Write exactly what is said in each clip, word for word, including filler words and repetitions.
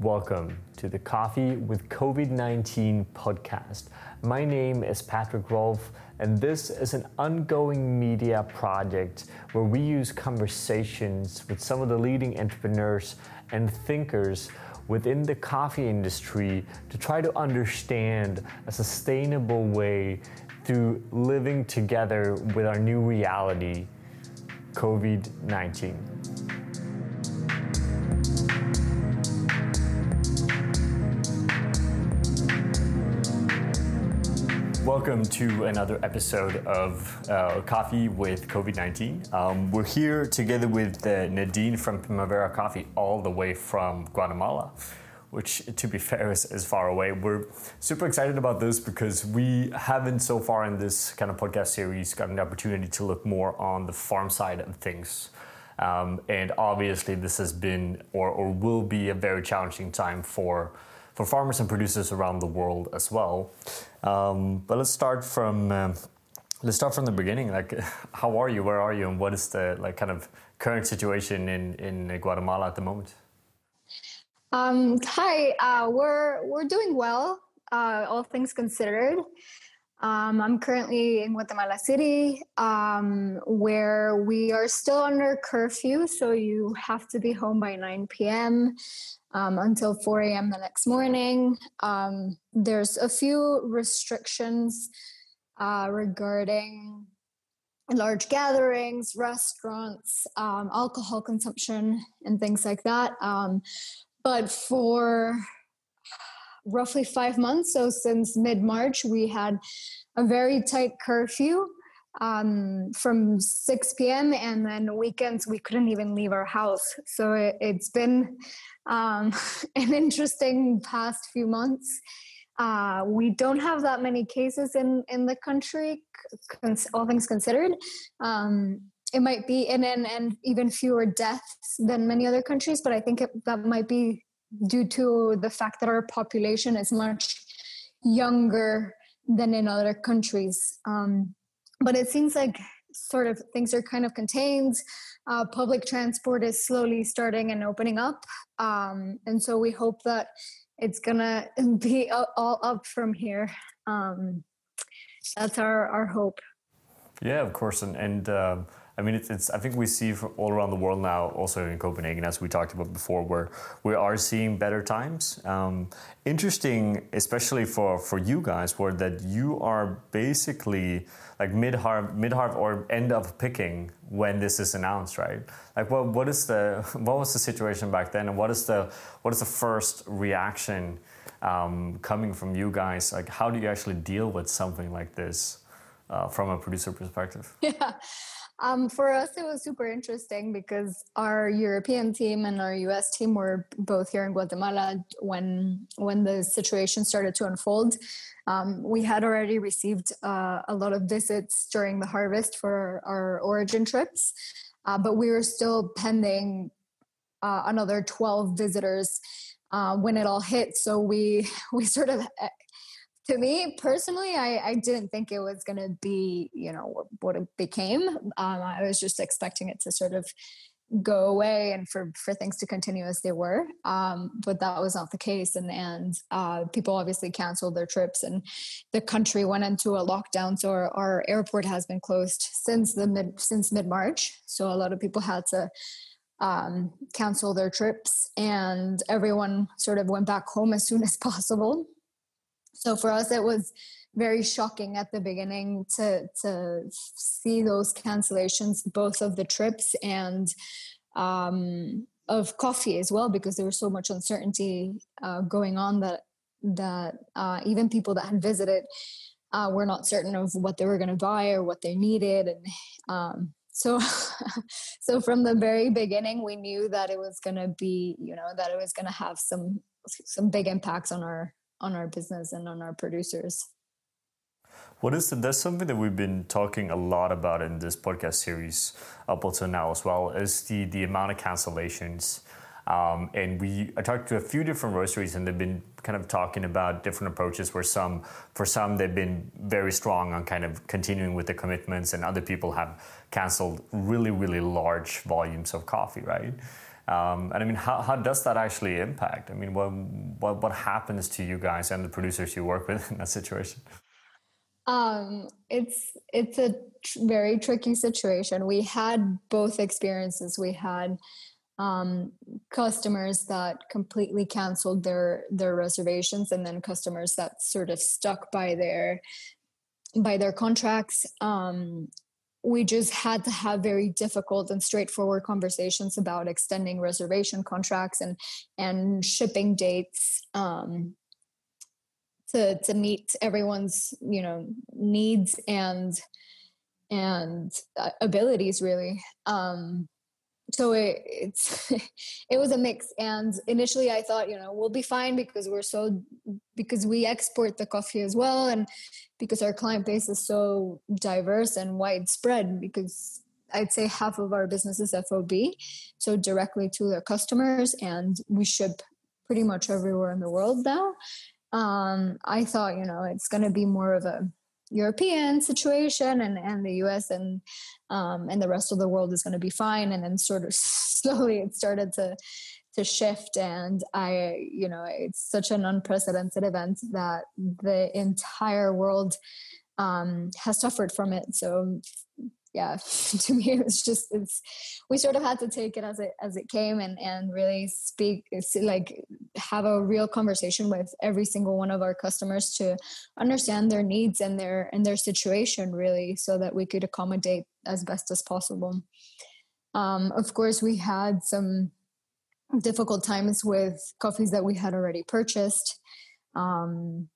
Welcome to the Coffee with COVID nineteen podcast. My name is Patrick Rolfe, and this is an ongoing media project where we use conversations with some of the leading entrepreneurs and thinkers within the coffee industry to try to understand a sustainable way through living together with our new reality, COVID nineteen. Welcome to another episode of uh, Coffee with COVID nineteen. Um, we're here together with uh, Nadine from Primavera Coffee, all the way from Guatemala, which, to be fair, is, is far away. We're super excited about this because we haven't so far in this kind of podcast series gotten the opportunity to look more on the farm side of things. Um, and obviously this has been or, or will be a very challenging time for for farmers and producers around the world as well. Um, but let's start from um, let's start from the beginning. Like, how are you? Where are you? And what is the like kind of current situation in, in Guatemala at the moment? Um, hi, uh, we're we're doing well, uh, all things considered. Um, I'm currently in Guatemala City, um, where we are still under curfew, so you have to be home by nine p.m. Um, until four a.m. the next morning. Um, there's a few restrictions uh, regarding large gatherings, restaurants, um, alcohol consumption, and things like that. Um, but for roughly five months, so since mid-March, we had a very tight curfew um, from six p.m. and then weekends we couldn't even leave our house. So it, it's been um an interesting past few months. Uh we don't have that many cases in in the country, cons- all things considered. Um it might be in and and even fewer deaths than many other countries, but I think it, that might be due to the fact that our population is much younger than in other countries. Um but it seems like sort of things are kind of contained. Uh, public transport is slowly starting and opening up. Um, and so we hope that it's gonna be all up from here. Um, that's our, our hope. Yeah, of course. And, and uh, I mean, it's, it's, I think we see from all around the world now, also in Copenhagen, as we talked about before, where we are seeing better times. Um, interesting, especially for, for you guys, where that you are basically like mid-harv, mid-harv or end up picking when this is announced, right? Like, what what is the what was the situation back then, and what is the what is the first reaction um, coming from you guys? Like, how do you actually deal with something like this uh, from a producer perspective? Yeah. Um, for us, it was super interesting because our European team and our U S team were both here in Guatemala when when the situation started to unfold. Um, we had already received uh, a lot of visits during the harvest for our origin trips, uh, but we were still pending uh, another twelve visitors uh, when it all hit. So we we sort of... To me personally, I, I didn't think it was going to be, you know, what it became. Um, I was just expecting it to sort of go away and for, for things to continue as they were. Um, but that was not the case. And, and uh, people obviously canceled their trips and the country went into a lockdown. So our, our airport has been closed since the mid, since mid-March. So a lot of people had to um, cancel their trips, and everyone sort of went back home as soon as possible. So for us, it was very shocking at the beginning to to see those cancellations, both of the trips and um, of coffee as well, because there was so much uncertainty uh, going on that that uh, even people that had visited uh, were not certain of what they were going to buy or what they needed. And um, so, so from the very beginning, we knew that it was going to be, you know, that it was going to have some some big impacts on our. on our business and on our producers. What is the, that's something that we've been talking a lot about in this podcast series up until now as well, is the, the amount of cancellations. Um, and we, I talked to a few different roasteries, and they've been kind of talking about different approaches where some, for some, they've been very strong on kind of continuing with the commitments, and other people have canceled really, really large volumes of coffee, right? Um, and I mean, how, how does that actually impact? I mean, what, what what happens to you guys and the producers you work with in that situation? Um, it's it's a tr- very tricky situation. We had both experiences. We had um, customers that completely canceled their their reservations, and then customers that sort of stuck by their by their contracts. Um, We just had to have very difficult and straightforward conversations about extending reservation contracts and and shipping dates um, to to meet everyone's you know needs and and abilities really. Um, so it, it's it was a mix. And initially, I thought you know we'll be fine because we're so because we export the coffee as well and. Because our client base is so diverse and widespread, because I'd say half of our business is F O B, so directly to their customers, and we ship pretty much everywhere in the world now. Um, I thought, you know, it's going to be more of a European situation, and, and the U S and um, and the rest of the world is going to be fine. And then sort of slowly it started to to shift, and I, you know, it's such an unprecedented event that the entire world um, has suffered from it. So, yeah, to me, it was just it's we sort of had to take it as it as it came, and and really speak, like, have a real conversation with every single one of our customers to understand their needs and their and their situation, really, so that we could accommodate as best as possible. Um, of course, we had some difficult times with coffees that we had already purchased. Um,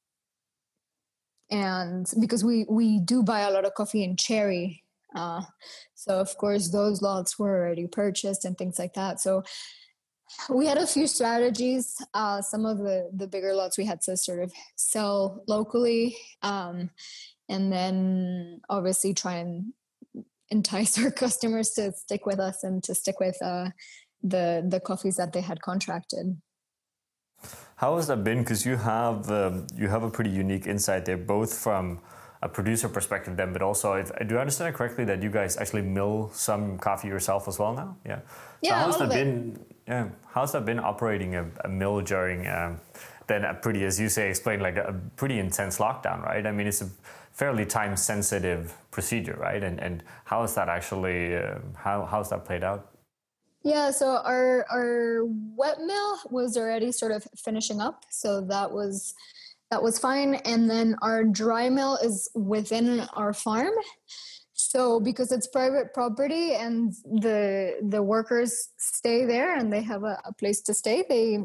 and because we, we do buy a lot of coffee in cherry. Uh, so of course those lots were already purchased and things like that. So we had a few strategies. Uh, some of the, the bigger lots we had to sort of sell locally. Um, and then obviously try and entice our customers to stick with us and to stick with, uh, the the coffees that they had contracted. How has that been? Because you have um, you have a pretty unique insight there, both from a producer perspective then, but also, if, do I understand it correctly, that you guys actually mill some coffee yourself as well now? Yeah. Yeah. So how's all that of it. been? Yeah. How's that been operating a, a mill during um, then a pretty, as you say, explained like a pretty intense lockdown, right? I mean, it's a fairly time sensitive procedure, right? And and how is that actually uh, how how's that played out? Yeah, so our our wet mill was already sort of finishing up, so that was that was fine. And then our dry mill is within our farm, so because it's private property and the the workers stay there and they have a, a place to stay, they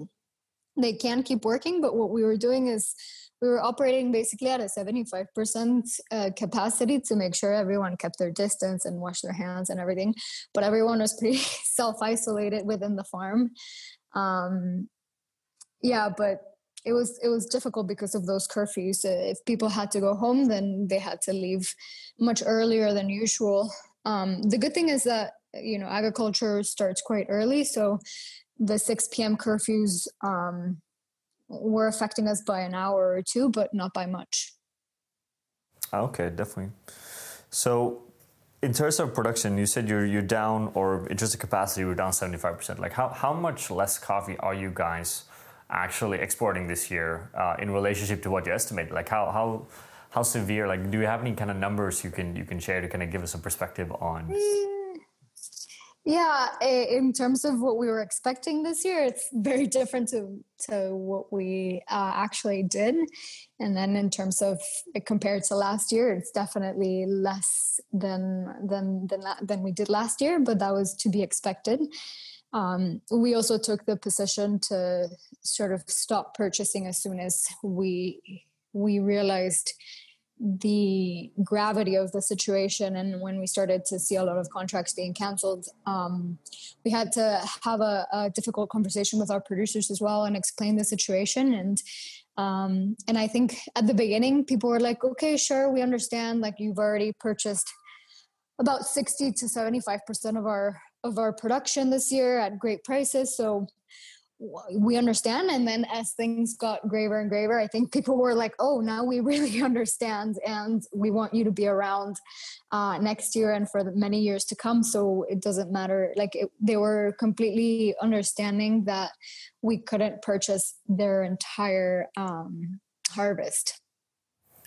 they can keep working. But what we were doing is we were operating basically at a seventy-five percent uh, capacity to make sure everyone kept their distance and washed their hands and everything. But everyone was pretty self-isolated within the farm. Um, yeah, but it was it was difficult because of those curfews. If people had to go home, then they had to leave much earlier than usual. Um, the good thing is that, you know, agriculture starts quite early. So the six p.m. curfews um were affecting us by an hour or two, but not by much. Okay, definitely. So in terms of production, you said you're you're down, or in terms of capacity, we're down seventy-five percent. Like how, how much less coffee are you guys actually exporting this year uh, in relationship to what you estimate? Like how how how severe, like do you have any kind of numbers you can you can share to kind of give us a perspective on? Mm. Yeah, in terms of what we were expecting this year, it's very different to to what we uh, actually did. And then in terms of it compared to last year, it's definitely less than than than than we did last year, but that was to be expected. Um, we also took the position to sort of stop purchasing as soon as we we realized the gravity of the situation, and when we started to see a lot of contracts being canceled, um, we had to have a, a difficult conversation with our producers as well and explain the situation. And um, and I think at the beginning, people were like, "Okay, sure, we understand. Like you've already purchased about sixty to seventy-five percent of our of our production this year at great prices, so we understand. And then as things got graver and graver, I think people were like, oh, now we really understand and we want you to be around uh, next year and for the many years to come. So it doesn't matter. Like it, they were completely understanding that we couldn't purchase their entire um, harvest.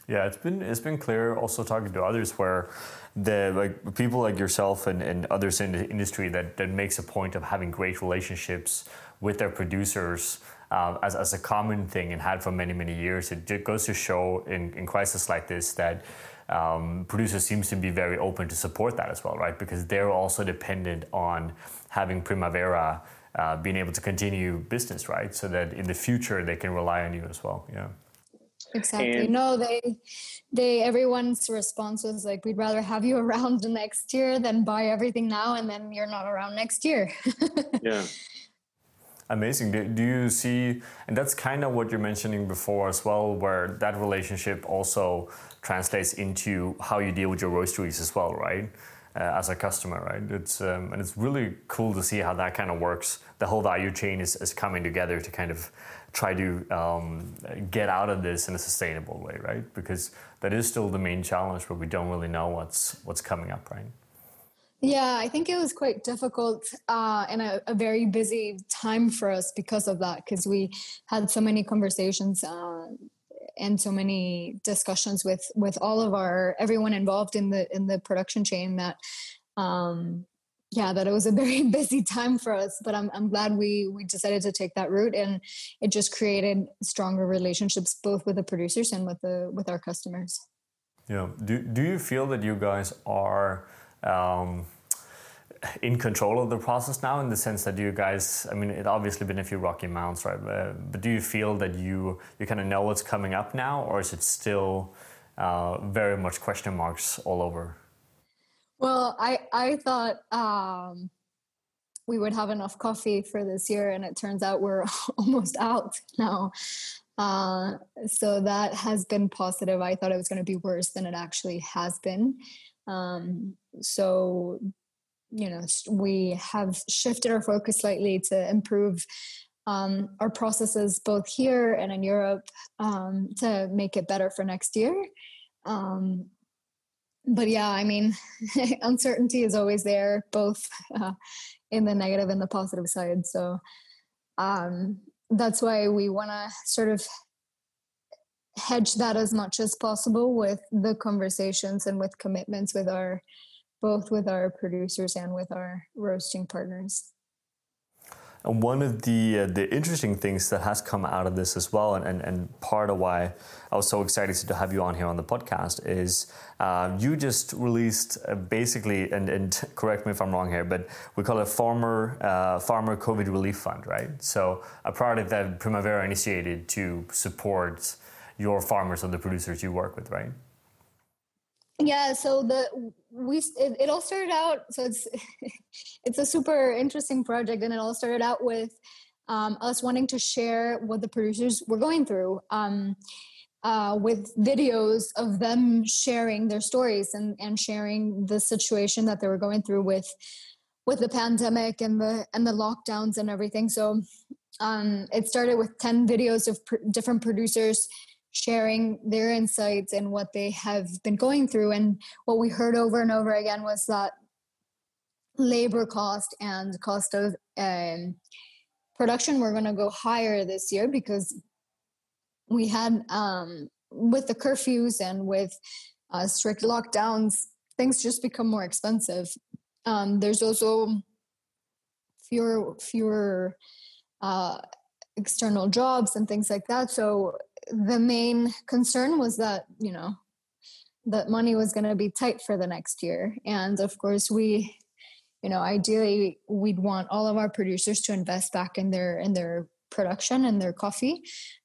Yeah, it's been it's been clear also talking to others where the like people like yourself and, and others in the industry that, that makes a point of having great relationships with their producers uh, as, as a common thing and had for many, many years. It goes to show in, in crisis like this that um, producers seems to be very open to support that as well, right? Because they're also dependent on having Primavera uh, being able to continue business, right? So that in the future they can rely on you as well, yeah. Exactly. And no, they, they, everyone's response was like, we'd rather have you around next year than buy everything now and then you're not around next year. Yeah. Amazing. Do, do you see, and that's kind of what you're mentioning before as well, where that relationship also translates into how you deal with your roasteries as well, right? Uh, as a customer, right? It's um, and it's really cool to see how that kind of works. The whole value chain is, is coming together to kind of try to um, get out of this in a sustainable way, right? Because that is still the main challenge, where we don't really know what's what's coming up, right? Yeah, I think it was quite difficult uh, and a, a very busy time for us because of that, because we had so many conversations uh, and so many discussions with, with all of our, everyone involved in the, in the production chain that, um, yeah, that it was a very busy time for us, but I'm, I'm glad we, we decided to take that route, and it just created stronger relationships, both with the producers and with the, with our customers. Yeah. Do, do you feel that you guys are, um, in control of the process now, in the sense that you guys, I mean, it obviously been a few rocky mounts, right? Uh, but do you feel that you you kind of know what's coming up now, or is it still uh, very much question marks all over? Well, I I thought um, we would have enough coffee for this year, and it turns out we're almost out now. Uh, so that has been positive. I thought it was going to be worse than it actually has been. Um, so. You know, we have shifted our focus slightly to improve um, our processes both here and in Europe um, to make it better for next year. Um, but yeah, I mean, uncertainty is always there, both uh, in the negative and the positive side. So um, that's why we want to sort of hedge that as much as possible with the conversations and with commitments with our both with our producers and with our roasting partners. And one of the uh, the interesting things that has come out of this as well, and, and, and part of why I was so excited to have you on here on the podcast, is uh, you just released uh, basically, and, and correct me if I'm wrong here, but we call it Farmer uh, Farmer COVID Relief Fund, right? So a product that Primavera initiated to support your farmers and the producers you work with, right? Yeah, so the we it, it all started out. So it's it's a super interesting project, and it all started out with um, us wanting to share what the producers were going through, um, uh, with videos of them sharing their stories and, and sharing the situation that they were going through with with the pandemic and the and the lockdowns and everything. So um, it started with ten videos of pr- different producers sharing their insights and what they have been going through. And what we heard over and over again was that labor cost and cost of um, production were going to go higher this year, because we had, um, with the curfews and with uh, strict lockdowns, things just become more expensive. Um, there's also fewer, fewer uh, external jobs and things like that. So the main concern was that, you know, that money was going to be tight for the next year. And of course we, you know, ideally we'd want all of our producers to invest back in their, in their production and their coffee.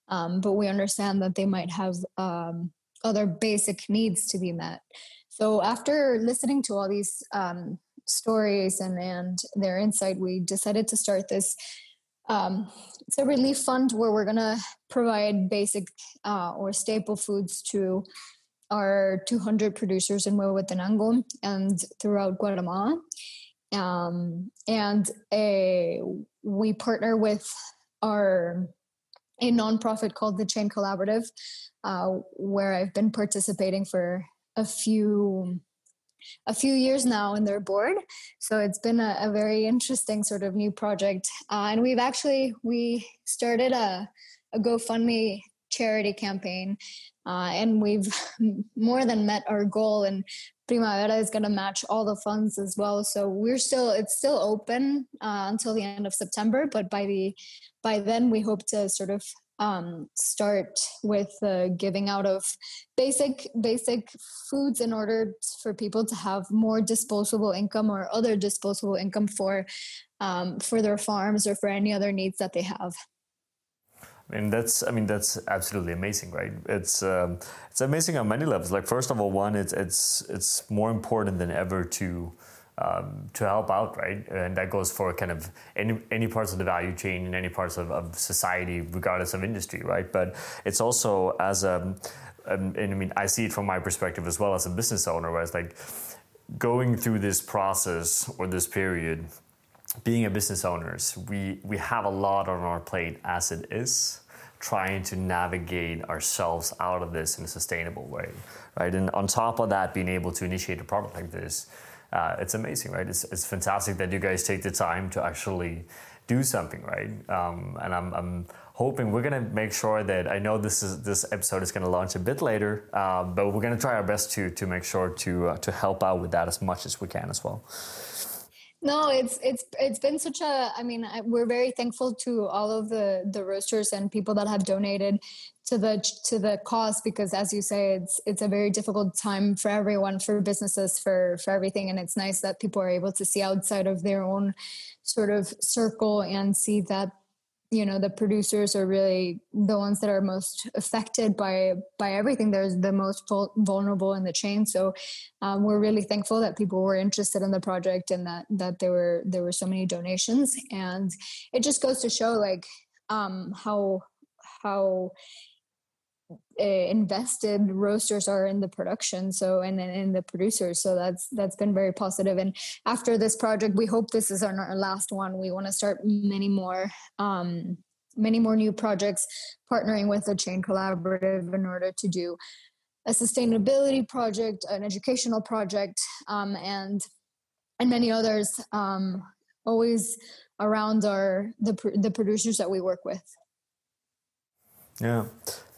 Um, but we understand that they might have um, other basic needs to be met. So after listening to all these um, stories and, and their insight, we decided to start this Um, it's a relief fund where we're going to provide basic uh, or staple foods to our two hundred producers in Huehuetenango and throughout Guatemala. Um, and a, we partner with are a nonprofit called the Chain Collaborative, uh, where I've been participating for a few a few years now in their board. So it's been a, a very interesting sort of new project. Uh, and we've actually, we started a, a GoFundMe charity campaign, uh, and we've more than met our goal, and Primavera is going to match all the funds as well. So we're still, it's still open uh, until the end of September, but by the, by then we hope to sort of Um, start with uh, giving out of basic basic foods in order for people to have more disposable income or other disposable income for um, for their farms or for any other needs that they have. I mean, that's I mean that's absolutely amazing, right? It's um, it's amazing on many levels. Like, first of all, one, it's it's it's more important than ever to. Um, to help out, right? And that goes for kind of any any parts of the value chain and any parts of, of society, regardless of industry, right? But it's also as a, um, and I mean, I see it from my perspective as well as a business owner, where it's like going through this process or this period, being a business owners, we, we have a lot on our plate as it is, trying to navigate ourselves out of this in a sustainable way, right? And on top of that, being able to initiate a product like this, Uh, it's amazing, right? It's it's fantastic that you guys take the time to actually do something, right? Um, and I'm I'm hoping we're gonna make sure that I know this is this episode is gonna launch a bit later, uh, but we're gonna try our best to to make sure to uh, to help out with that as much as we can as well. No, it's it's it's been such a. I mean, I, we're very thankful to all of the the roasters and people that have donated to the to the cause, because, as you say, it's it's a very difficult time for everyone, for businesses, for for everything, and it's nice that people are able to see outside of their own sort of circle and see that, you know, the producers are really the ones that are most affected by by everything. They're the most vul- vulnerable in the chain. So um, we're really thankful that people were interested in the project and that that there were there were so many donations. And it just goes to show, like, um, how how uh, invested roasters are in the production. So and in the producers. So that's that's been very positive. And after this project, we hope this is our last one. We want to start many more. Um, many more new projects, partnering with the Chain Collaborative in order to do a sustainability project, an educational project, um, and and many others, um, always around our the the producers that we work with. Yeah,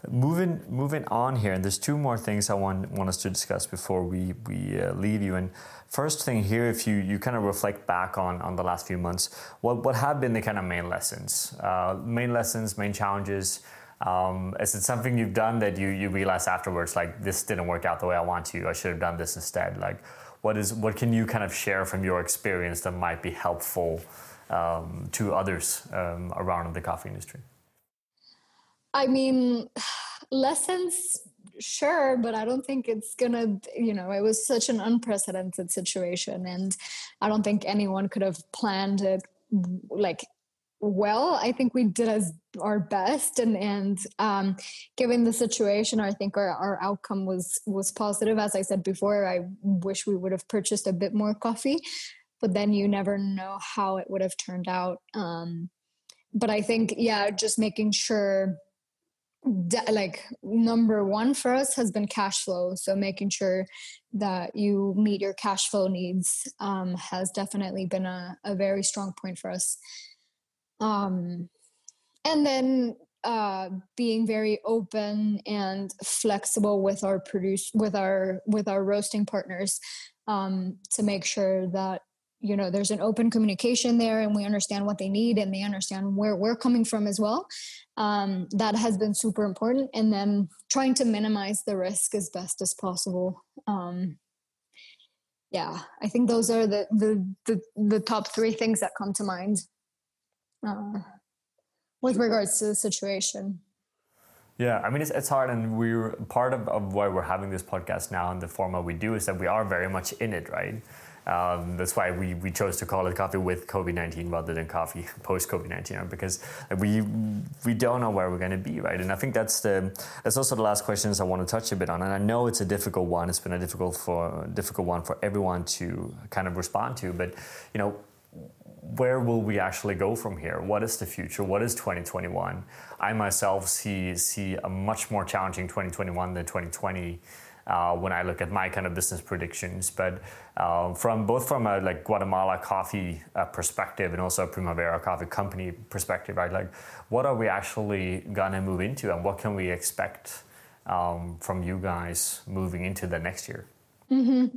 moving moving on here, and there's two more things I want want us to discuss before we we uh, leave you. And first thing here, if you you kind of reflect back on on the last few months, what what have been the kind of main lessons, uh, main lessons, main challenges? Um, is it something you've done that you you realize afterwards, like, this didn't work out the way I want to? I should have done this instead. Like, what is what can you kind of share from your experience that might be helpful um, to others um, around the coffee industry? I mean, lessons, sure, but I don't think it's gonna, you know, it was such an unprecedented situation, and I don't think anyone could have planned it like well. I think we did as our best, and and um, given the situation, I think our, our outcome was was positive. As I said before, I wish we would have purchased a bit more coffee, but then you never know how it would have turned out. Um, but I think, yeah, just making sure, like, number one for us has been cash flow. So making sure that you meet your cash flow needs um, has definitely been a, a very strong point for us. Um, and then uh, being very open and flexible with our produce with our with our roasting partners um, to make sure that, you know, there's an open communication there, and we understand what they need, and they understand where we're coming from as well. Um, that has been super important. And then trying to minimize the risk as best as possible. Um, yeah, I think those are the, the, the, the top three things that come to mind uh, with regards to the situation. Yeah, I mean, it's it's hard, and we're part of, of why we're having this podcast now in the format we do is that we are very much in it, right? Um, that's why we, we chose to call it Coffee with COVID nineteen rather than Coffee post COVID nineteen, because we we don't know where we're going to be, right? And I think that's the that's also the last questions I want to touch a bit on. And I know it's a difficult one. It's been a difficult for difficult one for everyone to kind of respond to. But, you know, where will we actually go from here? What is the future? What is twenty twenty-one? I myself see see a much more challenging twenty twenty-one than twenty twenty uh, when I look at my kind of business predictions. But uh, from both from a like Guatemala coffee uh, perspective and also a Primavera Coffee company perspective, right? Like, what are we actually gonna move into, and what can we expect um, from you guys moving into the next year? Mm-hmm.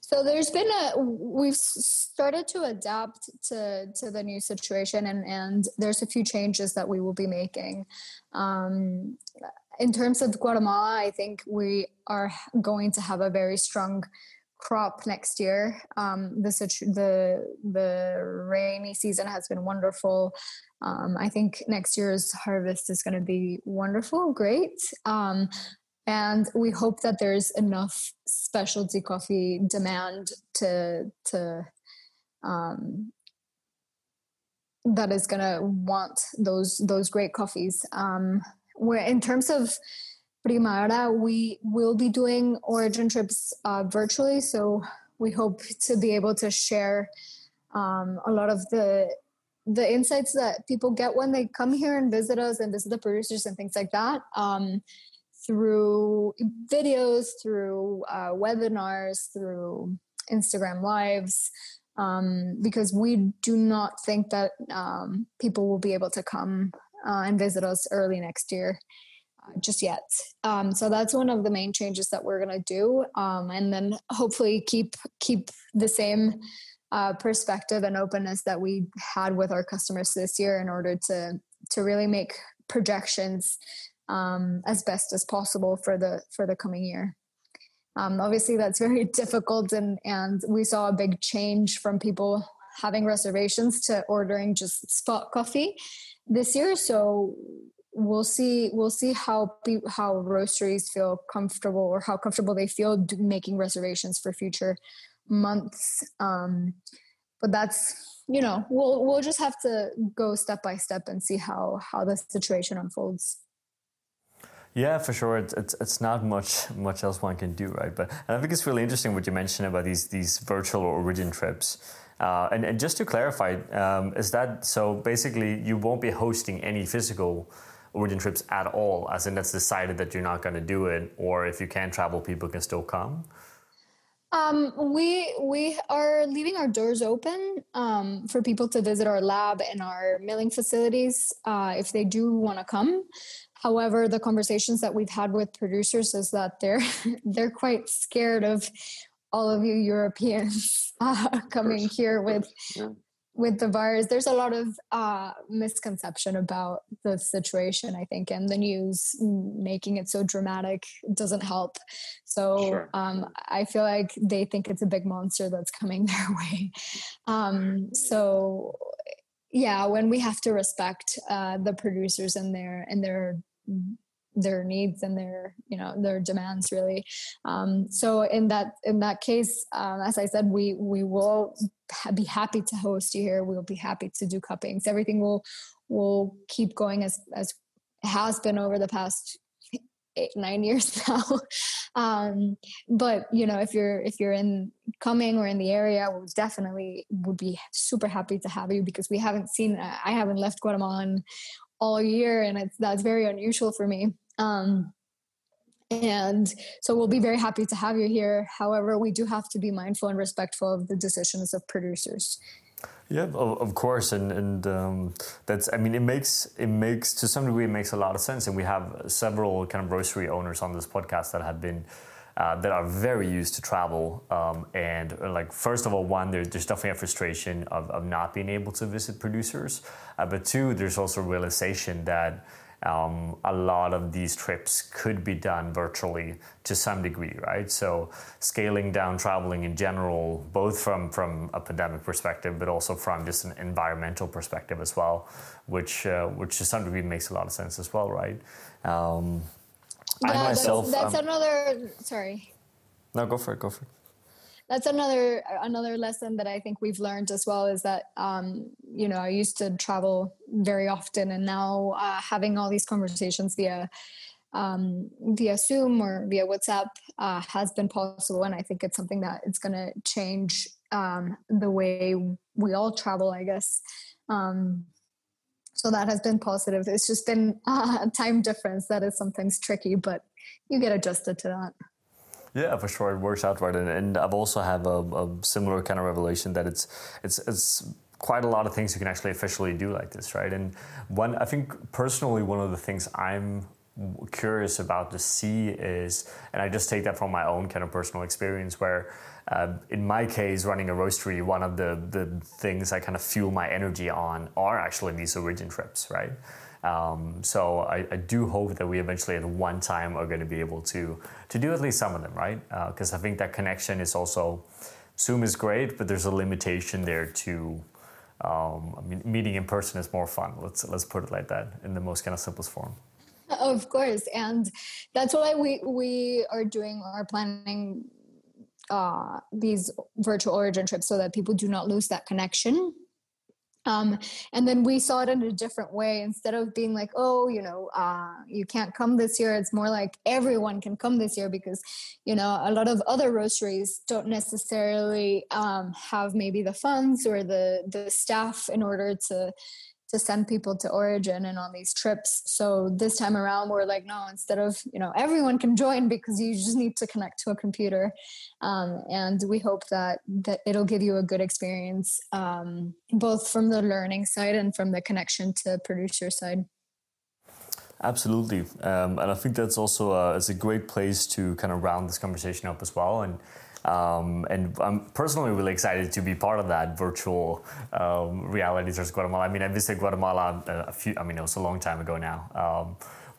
So there's been a, we've started to adapt to, to the new situation, and, and there's a few changes that we will be making. Um, in terms of Guatemala, I think we are going to have a very strong crop next year. Um, the, the, the rainy season has been wonderful. Um, I think next year's harvest is going to be wonderful, great. Um, And we hope that there's enough specialty coffee demand to to um, that is going to want those those great coffees. Um, where in terms of Primavera, we will be doing origin trips uh, virtually, so we hope to be able to share um, a lot of the. the insights that people get when they come here and visit us and visit the producers and things like that. Um, through videos, through uh, webinars, through Instagram Lives, um, because we do not think that um, people will be able to come uh, and visit us early next year uh, just yet. Um, so that's one of the main changes that we're going to do. Um, and then hopefully keep keep the same uh, perspective and openness that we had with our customers this year in order to to really make projections Um, as best as possible for the for the coming year. Um, obviously, that's very difficult, and and we saw a big change from people having reservations to ordering just spot coffee this year. So we'll see we'll see how how roasteries feel comfortable, or how comfortable they feel making reservations for future months. Um, but that's you know we'll we'll just have to go step by step and see how how the situation unfolds. Yeah, for sure. It's, it's it's not much much else one can do, right? But and I think it's really interesting what you mentioned about these these virtual origin trips. Uh, and, and just to clarify, um, is that so? Basically, you won't be hosting any physical origin trips at all, as in that's decided that you're not going to do it, or if you can travel, people can still come. Um, we we are leaving our doors open um, for people to visit our lab and our milling facilities uh, if they do want to come. However, the conversations that we've had with producers is that they're they're quite scared of all of you Europeans uh, coming here with yeah. with the virus. There's a lot of uh, misconception about the situation, I think, and the news making it so dramatic doesn't help. So sure. um, I feel like they think it's a big monster that's coming their way. Um, so. Yeah, when we have to respect uh, the producers and their and their their needs and their you know their demands really. Um, so in that in that case, um, as I said, we we will be happy to host you here. We'll be happy to do cuppings. Everything will will keep going as as has been over the past eight nine years now. um, but you know, if you're if you're in coming or in the area, we definitely would be super happy to have you, because we haven't seen I haven't left Guatemala in all year, and it's that's very unusual for me, um and so we'll be very happy to have you here. However, we do have to be mindful and respectful of the decisions of producers. Yeah, of course, and and um, that's. I mean, it makes it makes to some degree it makes a lot of sense, and we have several kind of roastery owners on this podcast that have been uh, that are very used to travel, um, and like first of all, one there, there's definitely a frustration of, of not being able to visit producers, uh, but two, there's also a realization that. Um, a lot of these trips could be done virtually to some degree, right? So scaling down traveling in general, both from, from a pandemic perspective, but also from just an environmental perspective as well, which uh, which to some degree makes a lot of sense as well, right? Um, yeah, I myself, that's, that's um, another. Sorry. No, go for it. Go for it. That's another another lesson that I think we've learned as well, is that, um, you know, I used to travel very often, and now uh, having all these conversations via um, via Zoom or via WhatsApp uh, has been possible. And I think it's something that it's going to change um, the way we all travel, I guess. Um, so that has been positive. It's just been uh, time difference. That is sometimes tricky, but you get adjusted to that. Yeah, for sure. It works out right. And, and I've also had a, a similar kind of revelation that it's it's it's quite a lot of things you can actually officially do like this, right? And one, I think personally, one of the things I'm curious about to see is, and I just take that from my own kind of personal experience where uh, in my case, running a roastery, one of the, the things I kind of fuel my energy on are actually these origin trips, right? Um, so I, I do hope that we eventually at one time are going to be able to to do at least some of them, right? Because uh, I think that connection is also, Zoom is great, but there's a limitation there to, um, I mean, meeting in person is more fun. Let's let's put it like that in the most kind of simplest form. Of course, and that's why we we are doing our planning uh, these virtual origin trips so that people do not lose that connection. Um, and then we saw it in a different way. Instead of being like, oh, you know, uh, you can't come this year, it's more like everyone can come this year because, you know, a lot of other roasteries don't necessarily um, have maybe the funds or the the staff in order to to send people to origin and on these trips. So this time around, we're like, no, instead of, you know, everyone can join because you just need to connect to a computer. Um, and we hope that, that it'll give you a good experience, um, both from the learning side and from the connection to producer side. Absolutely. Um, and I think that's also a, it's a great place to kind of round this conversation up as well. And Um, and I'm personally really excited to be part of that virtual um, reality tours Guatemala. I mean, I visited Guatemala a few, I mean, it was a long time ago now um,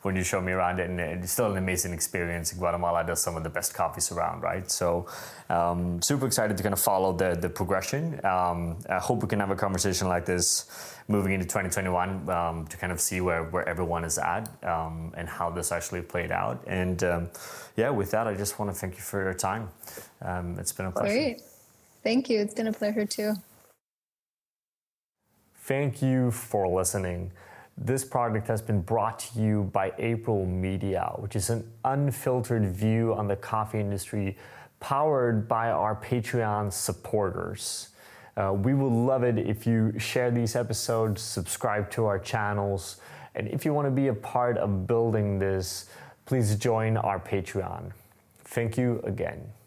when you showed me around it, and it's still an amazing experience. Guatemala does some of the best coffees around, right? So um, super excited to kind of follow the, the progression. Um, I hope we can have a conversation like this moving into twenty twenty-one um, to kind of see where, where everyone is at um, and how this actually played out. And um, yeah, with that, I just want to thank you for your time. Um, it's been a pleasure. Great. Thank you. It's been a pleasure too. Thank you for listening. This project has been brought to you by April Media, which is an unfiltered view on the coffee industry powered by our Patreon supporters. Uh, we would love it if you share these episodes, subscribe to our channels, and if you want to be a part of building this, please join our Patreon. Thank you again.